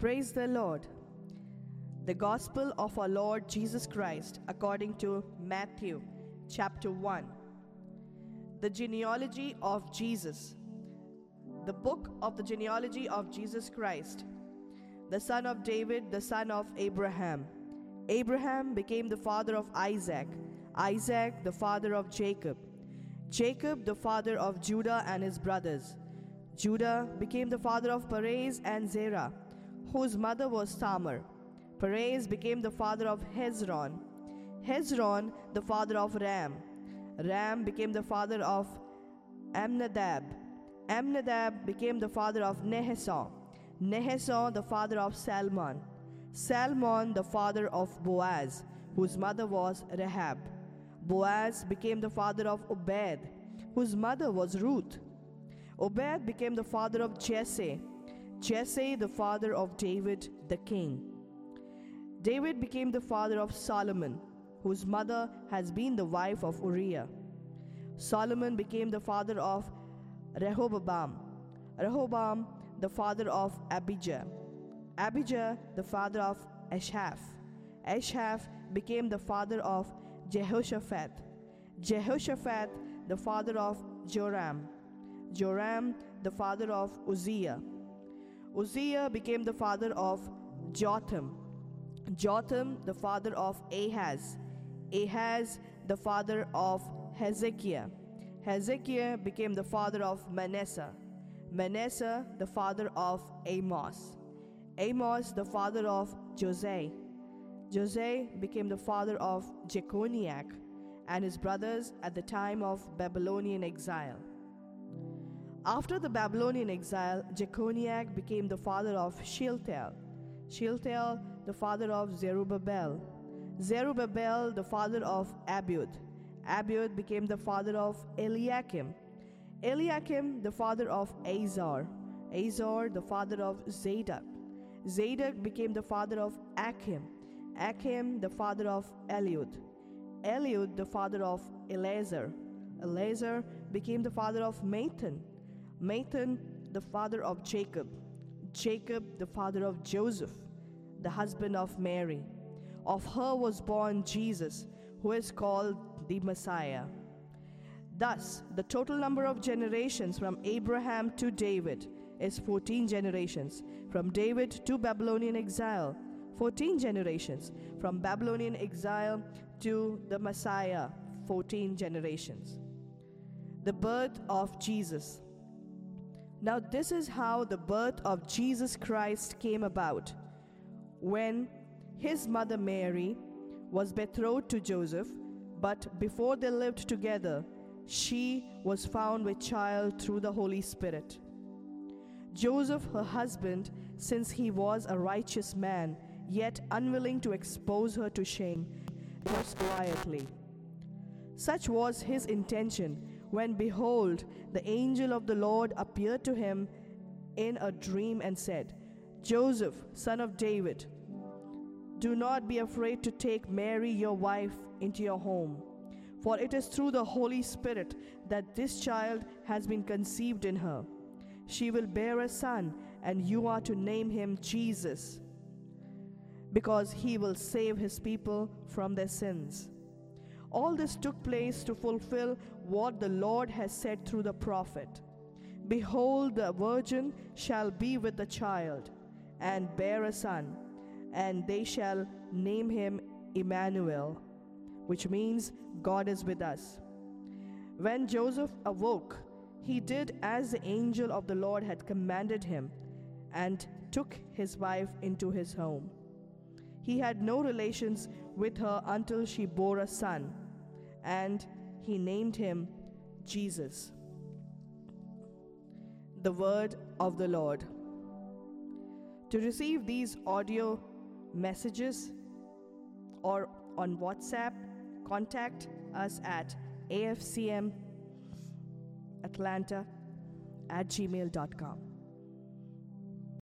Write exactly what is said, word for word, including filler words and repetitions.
Praise the Lord. The Gospel of our Lord Jesus Christ according to Matthew chapter one. The genealogy of Jesus. The book of the genealogy of Jesus Christ, the son of David, the son of Abraham. Abraham became the father of Isaac. Isaac, the father of Jacob. Jacob, the father of Judah and his brothers. Judah became the father of Perez and Zerah, whose mother was Tamar. Perez became the father of Hezron. Hezron, the father of Ram. Ram became the father of Amnadab. Amnadab became the father of Nahshon. Nahshon, the father of Salmon. Salmon, the father of Boaz, whose mother was Rahab. Boaz became the father of Obed, whose mother was Ruth. Obed became the father of Jesse. Jesse, the father of David, the king. David became the father of Solomon, whose mother has been the wife of Uriah. Solomon became the father of Rehoboam. Rehoboam, the father of Abijah. Abijah, the father of Ashaph. Ashaph became the father of Jehoshaphat. Jehoshaphat, the father of Joram. Joram, the father of Uzziah. Uzziah became the father of Jotham. Jotham, the father of Ahaz. Ahaz, the father of Hezekiah. Hezekiah became the father of Manasseh. Manasseh, the father of Amos. Amos, the father of Joseph. Joseph became the father of Jeconiah and his brothers at the time of Babylonian exile. After the Babylonian exile, Jeconiah became the father of Shealtiel. Shealtiel, the father of Zerubbabel. Zerubbabel, the father of Abiud. Abiud became the father of Eliakim. Eliakim, the father of Azor. Azor, the father of Zadok. Zadok became the father of Achim. Achim, the father of Eliud. Eliud, the father of Eleazar. Eleazar became the father of Mathan. Mathan, the father of Jacob. Jacob, the father of Joseph, the husband of Mary. Of her was born Jesus, who is called the Messiah. Thus, the total number of generations from Abraham to David is fourteen generations, from David to Babylonian exile, fourteen generations, from Babylonian exile to the Messiah, fourteen generations. The birth of Jesus. Now this is how the birth of Jesus Christ came about. When his mother Mary was betrothed to Joseph, but before they lived together, she was found with child through the Holy Spirit. Joseph, her husband, since he was a righteous man, yet unwilling to expose her to shame, was quietly. Such was his intention, when behold, the angel of the Lord appeared to him in a dream and said, "Joseph, son of David, do not be afraid to take Mary, your wife, into your home, for it is through the Holy Spirit that this child has been conceived in her. She will bear a son, and you are to name him Jesus, because he will save his people from their sins." All this took place to fulfill what the Lord has said through the prophet, "Behold, the virgin shall be with the child, and bear a son, and they shall name him Emmanuel," which means God is with us. When Joseph awoke, he did as the angel of the Lord had commanded him, and took his wife into his home. He had no relations with her until she bore a son, and he named him Jesus. The word of the Lord. To receive these audio messages or on WhatsApp, contact us at afcmatlanta at gmail dot com.